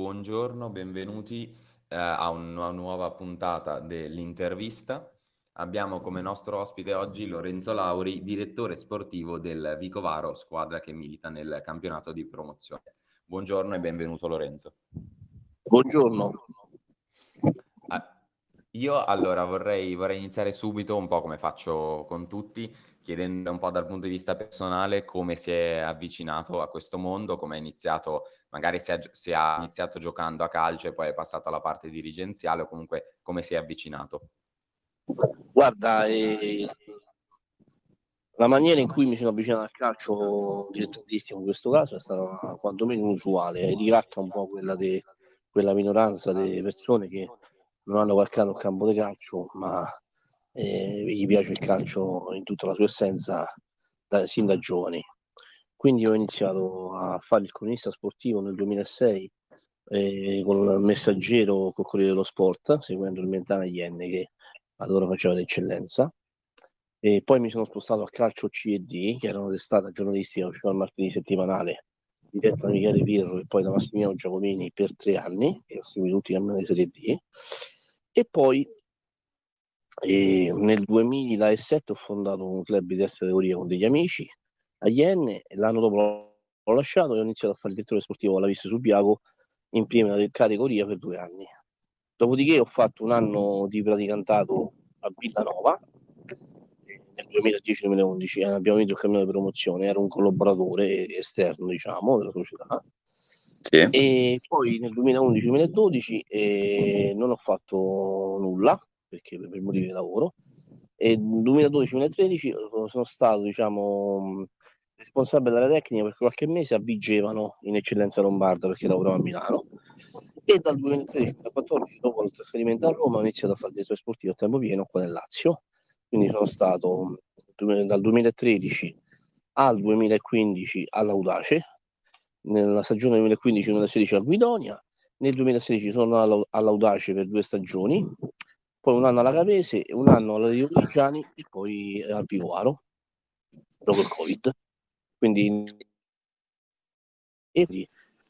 buongiorno, benvenuti a una nuova puntata dell'intervista. Abbiamo come nostro ospite oggi Lorenzo Lauri, direttore sportivo del Vicovaro, squadra che milita nel campionato di promozione. Buongiorno e benvenuto Lorenzo. Buongiorno. Io allora vorrei iniziare subito, un po' come faccio con tutti, chiedendo un po' dal punto di vista personale come si è avvicinato a questo mondo, come è iniziato, magari se ha iniziato giocando a calcio e poi è passato alla parte dirigenziale, o comunque come si è avvicinato. Guarda, la maniera in cui mi sono avvicinato al calcio dilettantistico in questo caso è stata quantomeno inusuale, ricalca un po' quella minoranza delle persone che non hanno varcato il campo di calcio, ma gli piace il calcio in tutta la sua essenza sin da giovani. Quindi ho iniziato a fare il cronista sportivo nel 2006 con il Messaggero, col Corriere dello Sport, seguendo il Mentana Jenne che allora faceva l'eccellenza, e poi mi sono spostato a Calcio C e D, che era una testata giornalistica che usciva il martedì settimanale, diretta da Michele Pirro e poi da Massimiliano Giacomini, per 3 anni, e ho seguito tutti i campionati di Serie D. E poi nel 2007 ho fondato un club di terza categoria con degli amici a Jenne, e l'anno dopo l'ho lasciato e ho iniziato a fare il direttore sportivo alla Vista Subiaco in prima categoria per 2 anni. Dopodiché ho fatto un anno di praticantato a Villanova nel 2010-2011, abbiamo vinto il campionato di promozione, ero un collaboratore esterno, diciamo, della società. Sì. E poi nel 2011-2012 non ho fatto nulla perché per motivi di lavoro, e nel 2012-2013 sono stato, diciamo, responsabile della tecnica per qualche mese a Vigevano in eccellenza lombarda, perché lavoravo a Milano, e dal 2013-2014, dopo il trasferimento a Roma, ho iniziato a fare direttore sportivo a tempo pieno qua nel Lazio. Quindi sono stato dal 2013 al 2015 all'Audace, nella stagione 2015-2016 a Guidonia, nel 2016 sono all'Audace per 2 stagioni, poi un anno alla Cavese, un anno alla Rio e poi al Picoaro, dopo il Covid. Quindi ho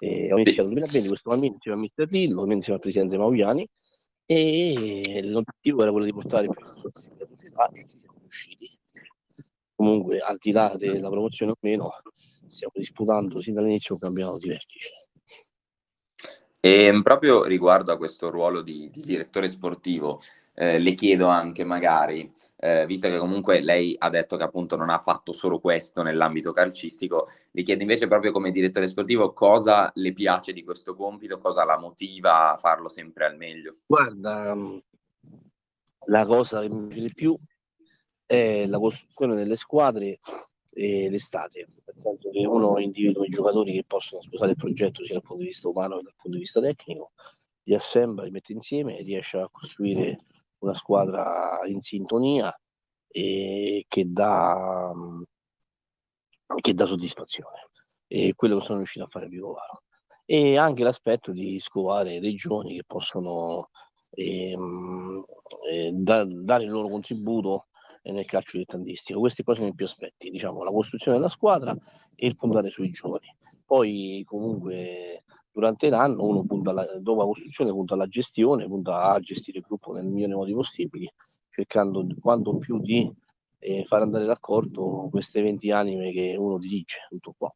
iniziato il 2020 questo anno insieme a Mister Lillo, insieme al presidente Maogliani, e l'obiettivo era quello di portare più possibile la società, e ci siamo riusciti. Comunque, al di là della promozione o meno, stiamo disputando sin dall'inizio un campionato di vertice. E proprio riguardo a questo ruolo di direttore sportivo, le chiedo anche magari, visto che comunque lei ha detto che appunto non ha fatto solo questo nell'ambito calcistico, le chiedo invece proprio come direttore sportivo cosa le piace di questo compito, cosa la motiva a farlo sempre al meglio. Guarda, la cosa che mi piace di più è la costruzione delle squadre e l'estate, nel senso che uno individua i giocatori che possono sposare il progetto sia dal punto di vista umano che dal punto di vista tecnico, li assembla, li mette insieme e riesce a costruire una squadra in sintonia e che dà soddisfazione, e quello che sono riuscito a fare a Vicovaro. E anche l'aspetto di scovare regioni che possono dare il loro contributo nel calcio dilettantistico. Questi poi sono i più aspetti, diciamo, la costruzione della squadra e il puntare sui giovani. Poi comunque durante l'anno uno punta dopo la costruzione, punta alla gestione, punta a gestire il gruppo nel migliore modo possibile, cercando quanto più di far andare d'accordo queste 20 anime che uno dirige, tutto qua.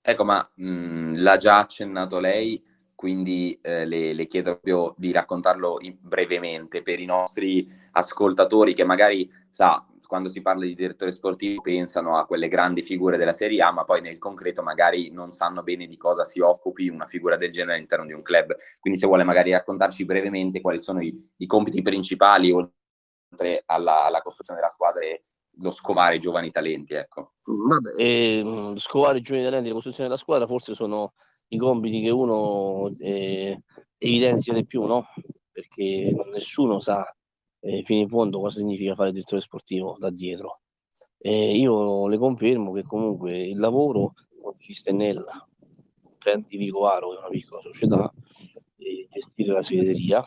Ecco, ma l'ha già accennato lei, quindi le chiedo proprio di raccontarlo brevemente per i nostri ascoltatori che magari, sa, quando si parla di direttore sportivo pensano a quelle grandi figure della Serie A, ma poi nel concreto magari non sanno bene di cosa si occupi una figura del genere all'interno di un club. Quindi se vuole magari raccontarci brevemente quali sono i compiti principali, oltre alla costruzione della squadra e lo scovare i giovani talenti, ecco. Vabbè, scovare i giovani talenti e la costruzione della squadra forse sono i compiti che uno evidenzia di più, no? Perché nessuno sa fino in fondo cosa significa fare direttore sportivo da dietro. Io le confermo che comunque il lavoro consiste nel prendi Vicovaro, che è una piccola società, gestire la segreteria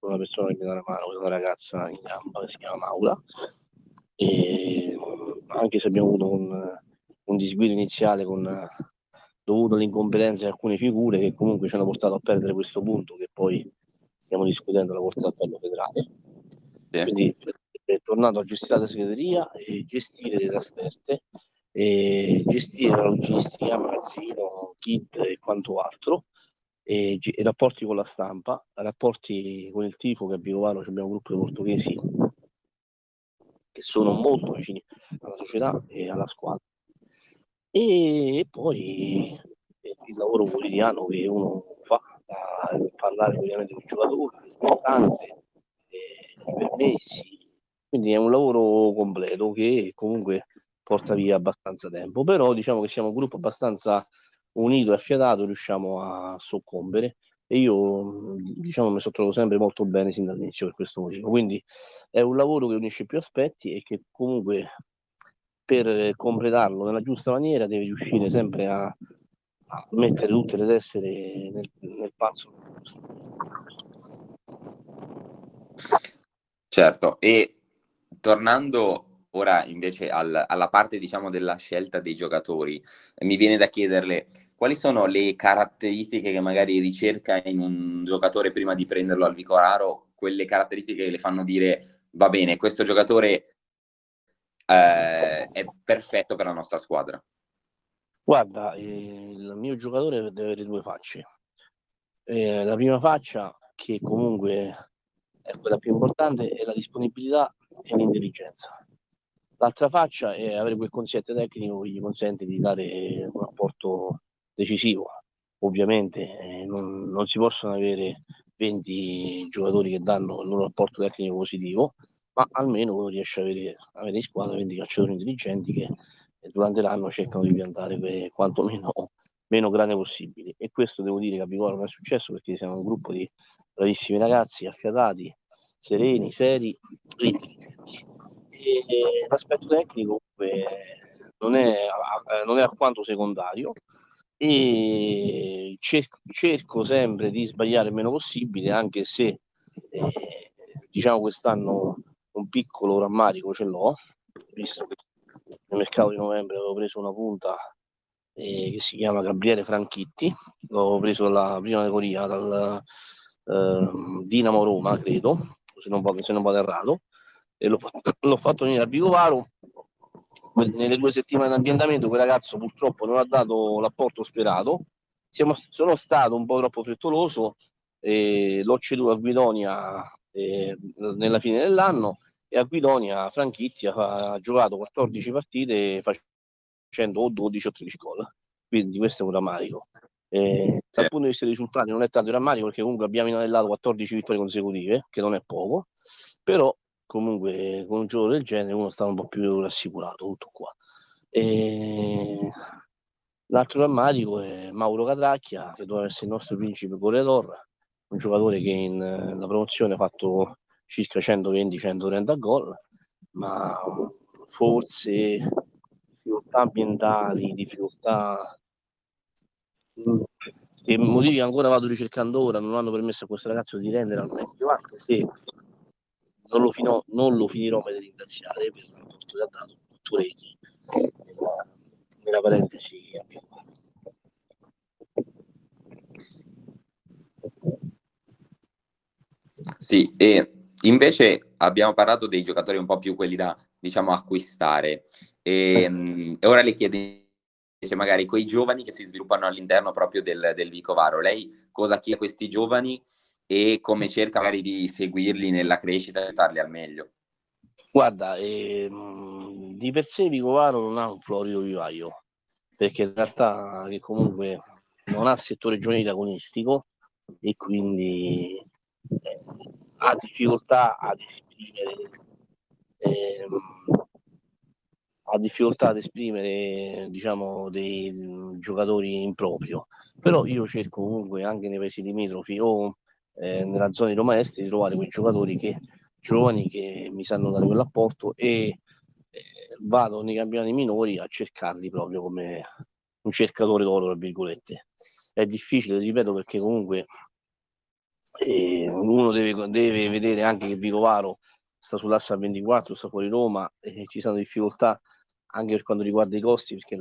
con una persona che mi dà una mano, con una ragazza in gamba che si chiama Maura, e anche se abbiamo avuto un disguido iniziale con dovuto all'incompetenza di alcune figure che comunque ci hanno portato a perdere questo punto che poi stiamo discutendo alla Corte d'Appello federale. Sì. Quindi è tornato a gestire la segreteria, e gestire le trasferte, e gestire la logistica, magazzino, kit e quanto altro, e rapporti con la stampa, rapporti con il tifo, che a Vicovaro abbiamo un gruppo di portoghesi che sono molto vicini alla società e alla squadra, e poi il lavoro quotidiano che uno fa, da parlare ovviamente con i giocatori, le istanze, i permessi. Quindi è un lavoro completo che comunque porta via abbastanza tempo, però diciamo che siamo un gruppo abbastanza unito e affiatato, riusciamo a soccombere, e io diciamo mi sono trovato sempre molto bene sin dall'inizio per questo motivo. Quindi è un lavoro che unisce più aspetti e che comunque per completarlo nella giusta maniera devi riuscire sempre a mettere tutte le tessere nel pazzo. Certo, e tornando ora invece alla parte, diciamo, della scelta dei giocatori, mi viene da chiederle quali sono le caratteristiche che magari ricerca in un giocatore prima di prenderlo al Vicovaro, quelle caratteristiche che le fanno dire va bene, questo giocatore è perfetto per la nostra squadra. Guarda, il mio giocatore deve avere due facce. La prima faccia, che comunque è quella più importante, è la disponibilità e l'intelligenza. L'altra faccia è avere quel concetto tecnico che gli consente di dare un apporto decisivo. Ovviamente non si possono avere 20 giocatori che danno il loro apporto tecnico positivo, ma almeno riesce a avere in squadra 20 calciatori intelligenti che durante l'anno cercano di piantare quantomeno meno grane possibile. E questo devo dire che a Vicovaro non è successo, perché siamo un gruppo di bravissimi ragazzi, affiatati, sereni, seri e intelligenti. E l'aspetto tecnico non è alquanto secondario, e cerco sempre di sbagliare il meno possibile, anche se diciamo quest'anno un piccolo rammarico ce l'ho, visto che nel mercato di novembre avevo preso una punta che si chiama Gabriele Franchitti, l'ho preso dalla prima categoria, dal Dinamo Roma, credo, se non vado errato, e l'ho fatto venire a Vicovaro. Nelle 2 settimane di ambientamento quel ragazzo purtroppo non ha dato l'apporto sperato, sono stato un po' troppo frettoloso, l'ho ceduto a Guidonia nella fine dell'anno, e a Guidonia Franchitti ha giocato 14 partite facendo o 12 o 13 gol, quindi questo è un rammarico. Dal punto di vista dei risultati non è tanto il rammarico, perché comunque abbiamo inanellato 14 vittorie consecutive, che non è poco, però comunque con un gioco del genere uno sta un po' più rassicurato. Tutto qua. L'altro drammatico è Mauro Cadracchia, che doveva essere il nostro principe corredor, un giocatore che nella promozione ha fatto circa 120-130 gol, ma forse difficoltà ambientali, difficoltà che motivi ancora vado ricercando ora non hanno permesso a questo ragazzo di rendere al meglio, anche se non lo finirò mai di ringraziare per il rapporto che ha dato con Turetti nella parentesi a Picoaro. Sì, e invece abbiamo parlato dei giocatori un po' più quelli da, diciamo, acquistare, e ora le chiedo invece magari quei giovani che si sviluppano all'interno proprio del Vicovaro. Lei cosa chiede a questi giovani e come cerca magari di seguirli nella crescita e aiutarli al meglio? Guarda, di per sé Vicovaro non ha un florido vivaio, perché in realtà che comunque non ha settore giovanile agonistico, e quindi ha difficoltà ad esprimere diciamo dei giocatori in proprio. Però io cerco comunque anche nei paesi limitrofi o nella zona di Roma Est di trovare quei giocatori giovani che mi sanno dare quell'apporto, e vado nei campionati minori a cercarli proprio come un cercatore d'oro, tra virgolette. È difficile, ripeto, perché comunque uno deve vedere anche che Vicovaro sta sull'assa 24, sta fuori Roma, e ci sono difficoltà anche per quanto riguarda i costi, perché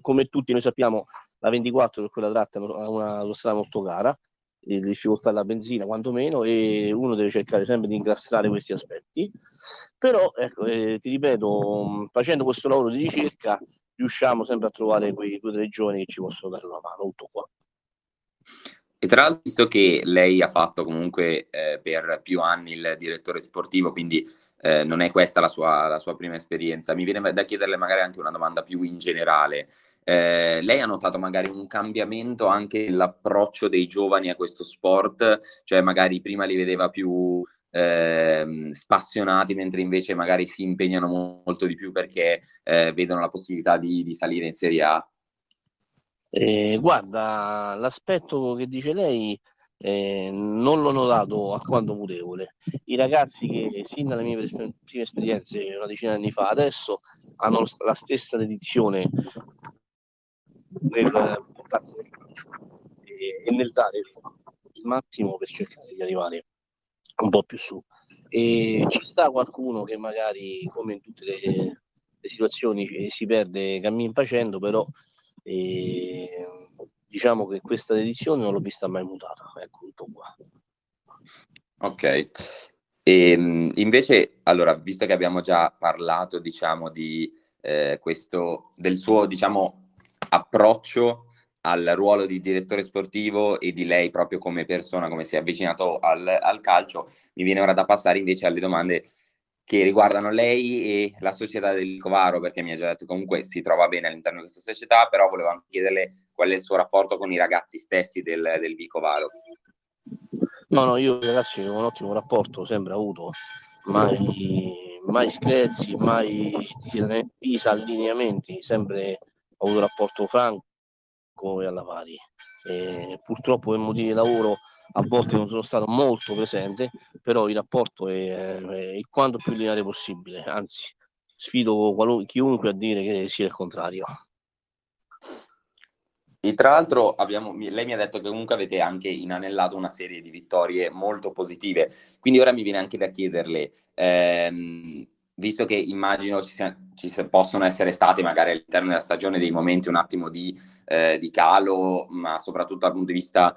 come tutti noi sappiamo, la 24 per quella tratta ha una strada molto cara, difficoltà alla benzina quantomeno, e uno deve cercare sempre di incastrare questi aspetti. Però ecco, ti ripeto, facendo questo lavoro di ricerca riusciamo sempre a trovare quei 2 o 3 giovani che ci possono dare una mano, tutto qua. E tra l'altro, visto che lei ha fatto comunque per più anni il direttore sportivo, quindi non è questa la sua prima esperienza, mi viene da chiederle magari anche una domanda più in generale. Lei ha notato magari un cambiamento anche nell'approccio dei giovani a questo sport? Cioè magari prima li vedeva più spassionati, mentre invece magari si impegnano molto di più perché vedono la possibilità di salire in Serie A? Guarda, l'aspetto che dice lei non l'ho notato alquanto mutevole. I ragazzi che sin dalle mie prime esperienze, una decina di anni fa, adesso hanno la stessa dedizione nel portarsi nel calcio e nel dare il massimo per cercare di arrivare un po' più su. E ci sta qualcuno che magari, come in tutte le situazioni, si perde cammin facendo, però diciamo che questa dedizione non l'ho vista mai mutata, ecco, tutto qua. Ok. E invece, allora, visto che abbiamo già parlato, diciamo, di questo, del suo, diciamo, approccio al ruolo di direttore sportivo e di lei proprio come persona, come si è avvicinato al calcio, mi viene ora da passare invece alle domande che riguardano lei e la società del Vicovaro, perché mi ha già detto comunque si trova bene all'interno di questa società, però volevo anche chiederle qual è il suo rapporto con i ragazzi stessi del Vicovaro. No, io ragazzi ho un ottimo rapporto, sempre avuto, mai scherzi, mai disallineamenti, sempre ho avuto un rapporto franco e alla pari. Purtroppo per motivi di lavoro a volte non sono stato molto presente, però il rapporto è quanto più lineare possibile, anzi sfido chiunque a dire che sia il contrario. E tra l'altro lei mi ha detto che comunque avete anche inanellato una serie di vittorie molto positive, quindi ora mi viene anche da chiederle, visto che immagino possono essere stati magari all'interno della stagione dei momenti un attimo di calo, ma soprattutto dal punto di vista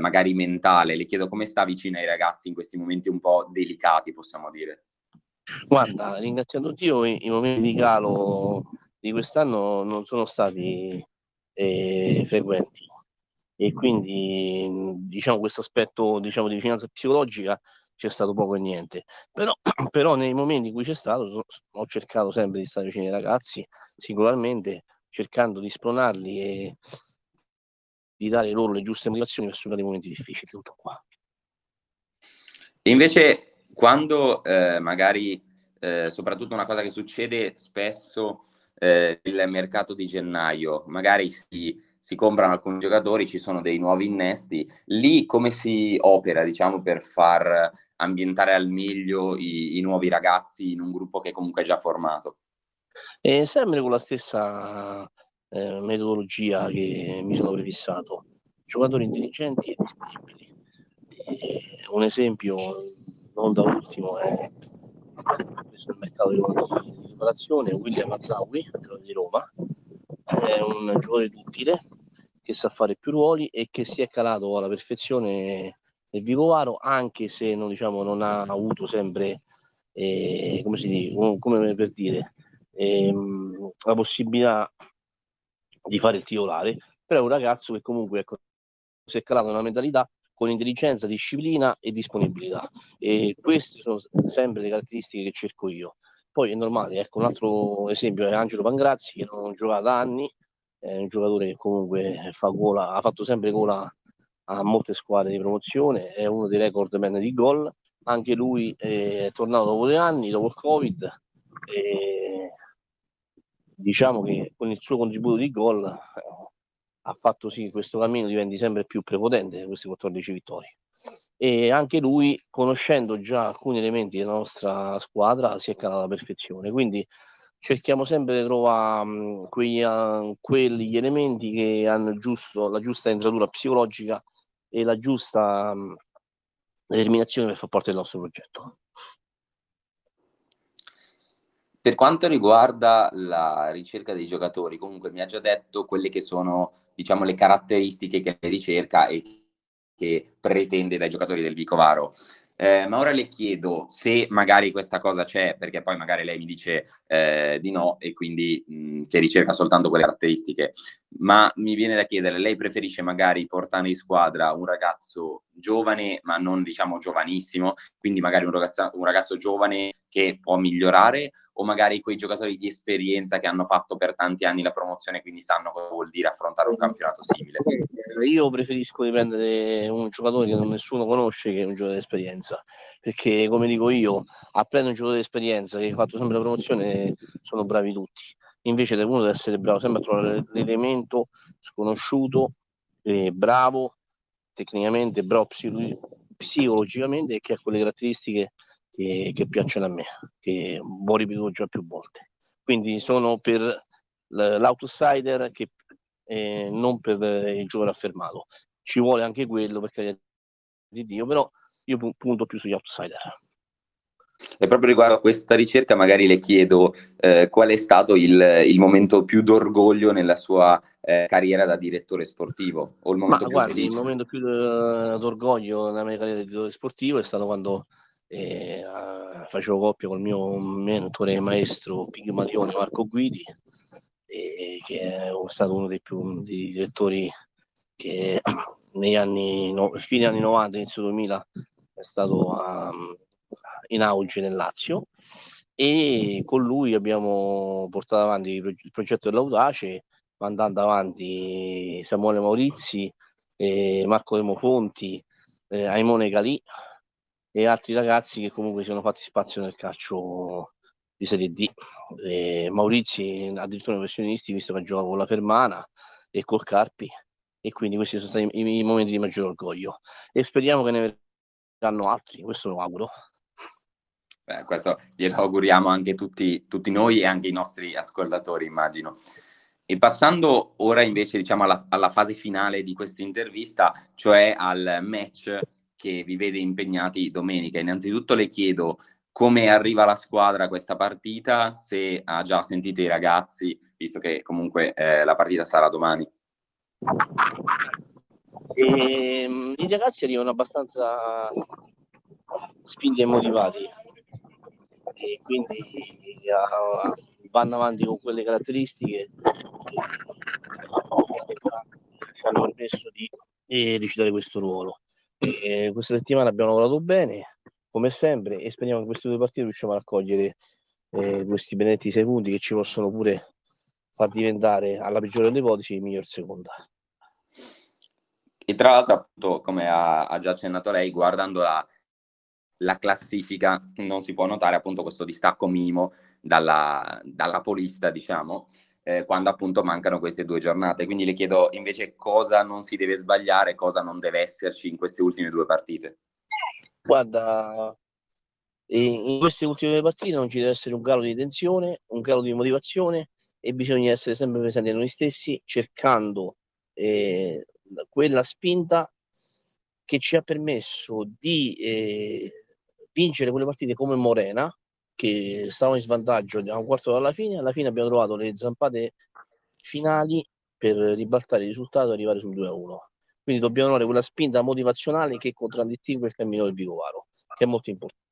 magari mentale, le chiedo come sta vicino ai ragazzi in questi momenti un po' delicati, possiamo dire. Guarda, ringraziando Dio, i momenti di calo di quest'anno non sono stati frequenti, e quindi diciamo questo aspetto, diciamo, di vicinanza psicologica c'è stato poco e niente, però nei momenti in cui c'è stato ho cercato sempre di stare vicino ai ragazzi, sicuramente cercando di spronarli e di dare loro le giuste motivazioni per superare i momenti difficili, tutto qua. E invece quando magari soprattutto una cosa che succede spesso il mercato di gennaio, magari si comprano alcuni giocatori, ci sono dei nuovi innesti, lì come si opera, diciamo, per far ambientare al meglio i nuovi ragazzi in un gruppo che comunque è già formato? Sempre con la stessa metodologia che mi sono prefissato, giocatori intelligenti e disponibili. Un esempio non da ultimo è questo il mercato di preparazione, William Azzaui di Roma, è un giocatore duttile che sa fare più ruoli e che si è calato alla perfezione nel Vicovaro, anche se non ha avuto sempre la possibilità di fare il titolare, però è un ragazzo che comunque si è calato nella mentalità con intelligenza, disciplina e disponibilità, e queste sono sempre le caratteristiche che cerco io. Poi è normale, ecco, un altro esempio è Angelo Pangrazzi, che non gioca da anni, è un giocatore che comunque ha fatto sempre gola a molte squadre di promozione, è uno dei record man di gol, anche lui è tornato dopo 2 anni, dopo il Covid, e diciamo che con il suo contributo di gol ha fatto sì che questo cammino diventi sempre più prepotente, queste 14 vittorie. E anche lui, conoscendo già alcuni elementi della nostra squadra, si è calato alla perfezione, quindi cerchiamo sempre di trovare quegli elementi che hanno la giusta entratura psicologica e la giusta determinazione per far parte del nostro progetto. Per quanto riguarda la ricerca dei giocatori, comunque mi ha già detto quelle che sono, diciamo, le caratteristiche che ricerca e che pretende dai giocatori del Vicovaro. Ma ora le chiedo se magari questa cosa c'è, perché poi magari lei mi dice di no e quindi che ricerca soltanto quelle caratteristiche, ma mi viene da chiedere, lei preferisce magari portare in squadra un ragazzo giovane, ma non diciamo giovanissimo, quindi magari un ragazzo giovane che può migliorare, o magari quei giocatori di esperienza che hanno fatto per tanti anni la promozione, quindi sanno cosa vuol dire affrontare un campionato simile? Io preferisco riprendere un giocatore che nessuno conosce che un giocatore di esperienza, perché come dico io, a prendere un giocatore di esperienza che ha fatto sempre la promozione sono bravi tutti, invece uno deve essere bravo sempre a trovare l'elemento sconosciuto, bravo tecnicamente, bravo psicologicamente, e che ha quelle caratteristiche che piacciono a me, che ho ripetuto già più volte. Quindi sono per l'outsider che non per il giocatore affermato. Ci vuole anche quello, per carità di Dio, però io punto più sugli outsider. E proprio riguardo a questa ricerca magari le chiedo qual è stato il momento più d'orgoglio nella sua carriera da direttore sportivo, o il momento più felice. Il momento più d'orgoglio nella mia carriera di direttore sportivo è stato quando facevo coppia col mio mentore maestro Pink Marione, Marco Guidi, che è stato uno dei dei direttori che negli anni fine anni 90, inizio 2000 è stato in auge nel Lazio, e con lui abbiamo portato avanti il progetto dell'Audace, mandando avanti Samuele Maurizi, Marco Demofonti, Aimone Galì e altri ragazzi che comunque si sono fatti spazio nel calcio di Serie D. Maurizi addirittura professionisti, visto che giocava con la Fermana e col Carpi, e quindi questi sono stati i momenti di maggior orgoglio, e speriamo che ne verranno altri, questo lo auguro. Questo glielo auguriamo anche tutti noi e anche i nostri ascoltatori, immagino. E passando ora invece, diciamo, alla fase finale di questa intervista, cioè al match che vi vede impegnati domenica. Innanzitutto le chiedo come arriva la squadra a questa partita, se ha già sentito i ragazzi, visto che comunque la partita sarà domani. I ragazzi arrivano abbastanza spinti e motivati, e quindi vanno avanti con quelle caratteristiche che ci hanno permesso di recitare questo ruolo. Questa settimana abbiamo lavorato bene come sempre, e speriamo che queste due partite riusciamo a raccogliere questi benedetti 6 punti che ci possono pure far diventare, alla peggiore delle ipotesi, il miglior seconda. E tra l'altro, appunto, come ha già accennato lei, guardando la classifica non si può notare appunto questo distacco minimo dalla polista, diciamo, quando appunto mancano queste 2 giornate. Quindi le chiedo invece cosa non si deve sbagliare, cosa non deve esserci in queste ultime 2 partite. Guarda, in queste ultime 2 partite non ci deve essere un calo di tensione, un calo di motivazione, e bisogna essere sempre presenti a noi stessi, cercando quella spinta che ci ha permesso di vincere quelle partite come Morena, che stavano in svantaggio da un quarto dalla fine. Alla fine abbiamo trovato le zampate finali per ribaltare il risultato e arrivare sul 2-1. Quindi dobbiamo avere quella spinta motivazionale che contraddistingue il cammino del Vicovaro, che è molto importante.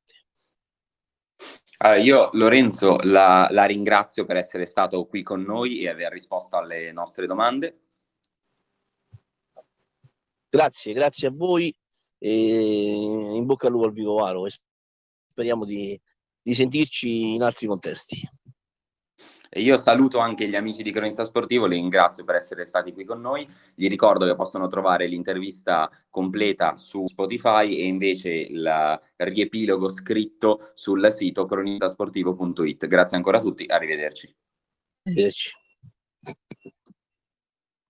Allora, io Lorenzo la ringrazio per essere stato qui con noi e aver risposto alle nostre domande. Grazie a voi, e in bocca al lupo al Vicovaro, e speriamo di sentirci in altri contesti. E io saluto anche gli amici di Cronista Sportivo, li ringrazio per essere stati qui con noi. Gli ricordo che possono trovare l'intervista completa su Spotify e invece il riepilogo scritto sul sito cronistasportivo.it. Grazie ancora a tutti, arrivederci.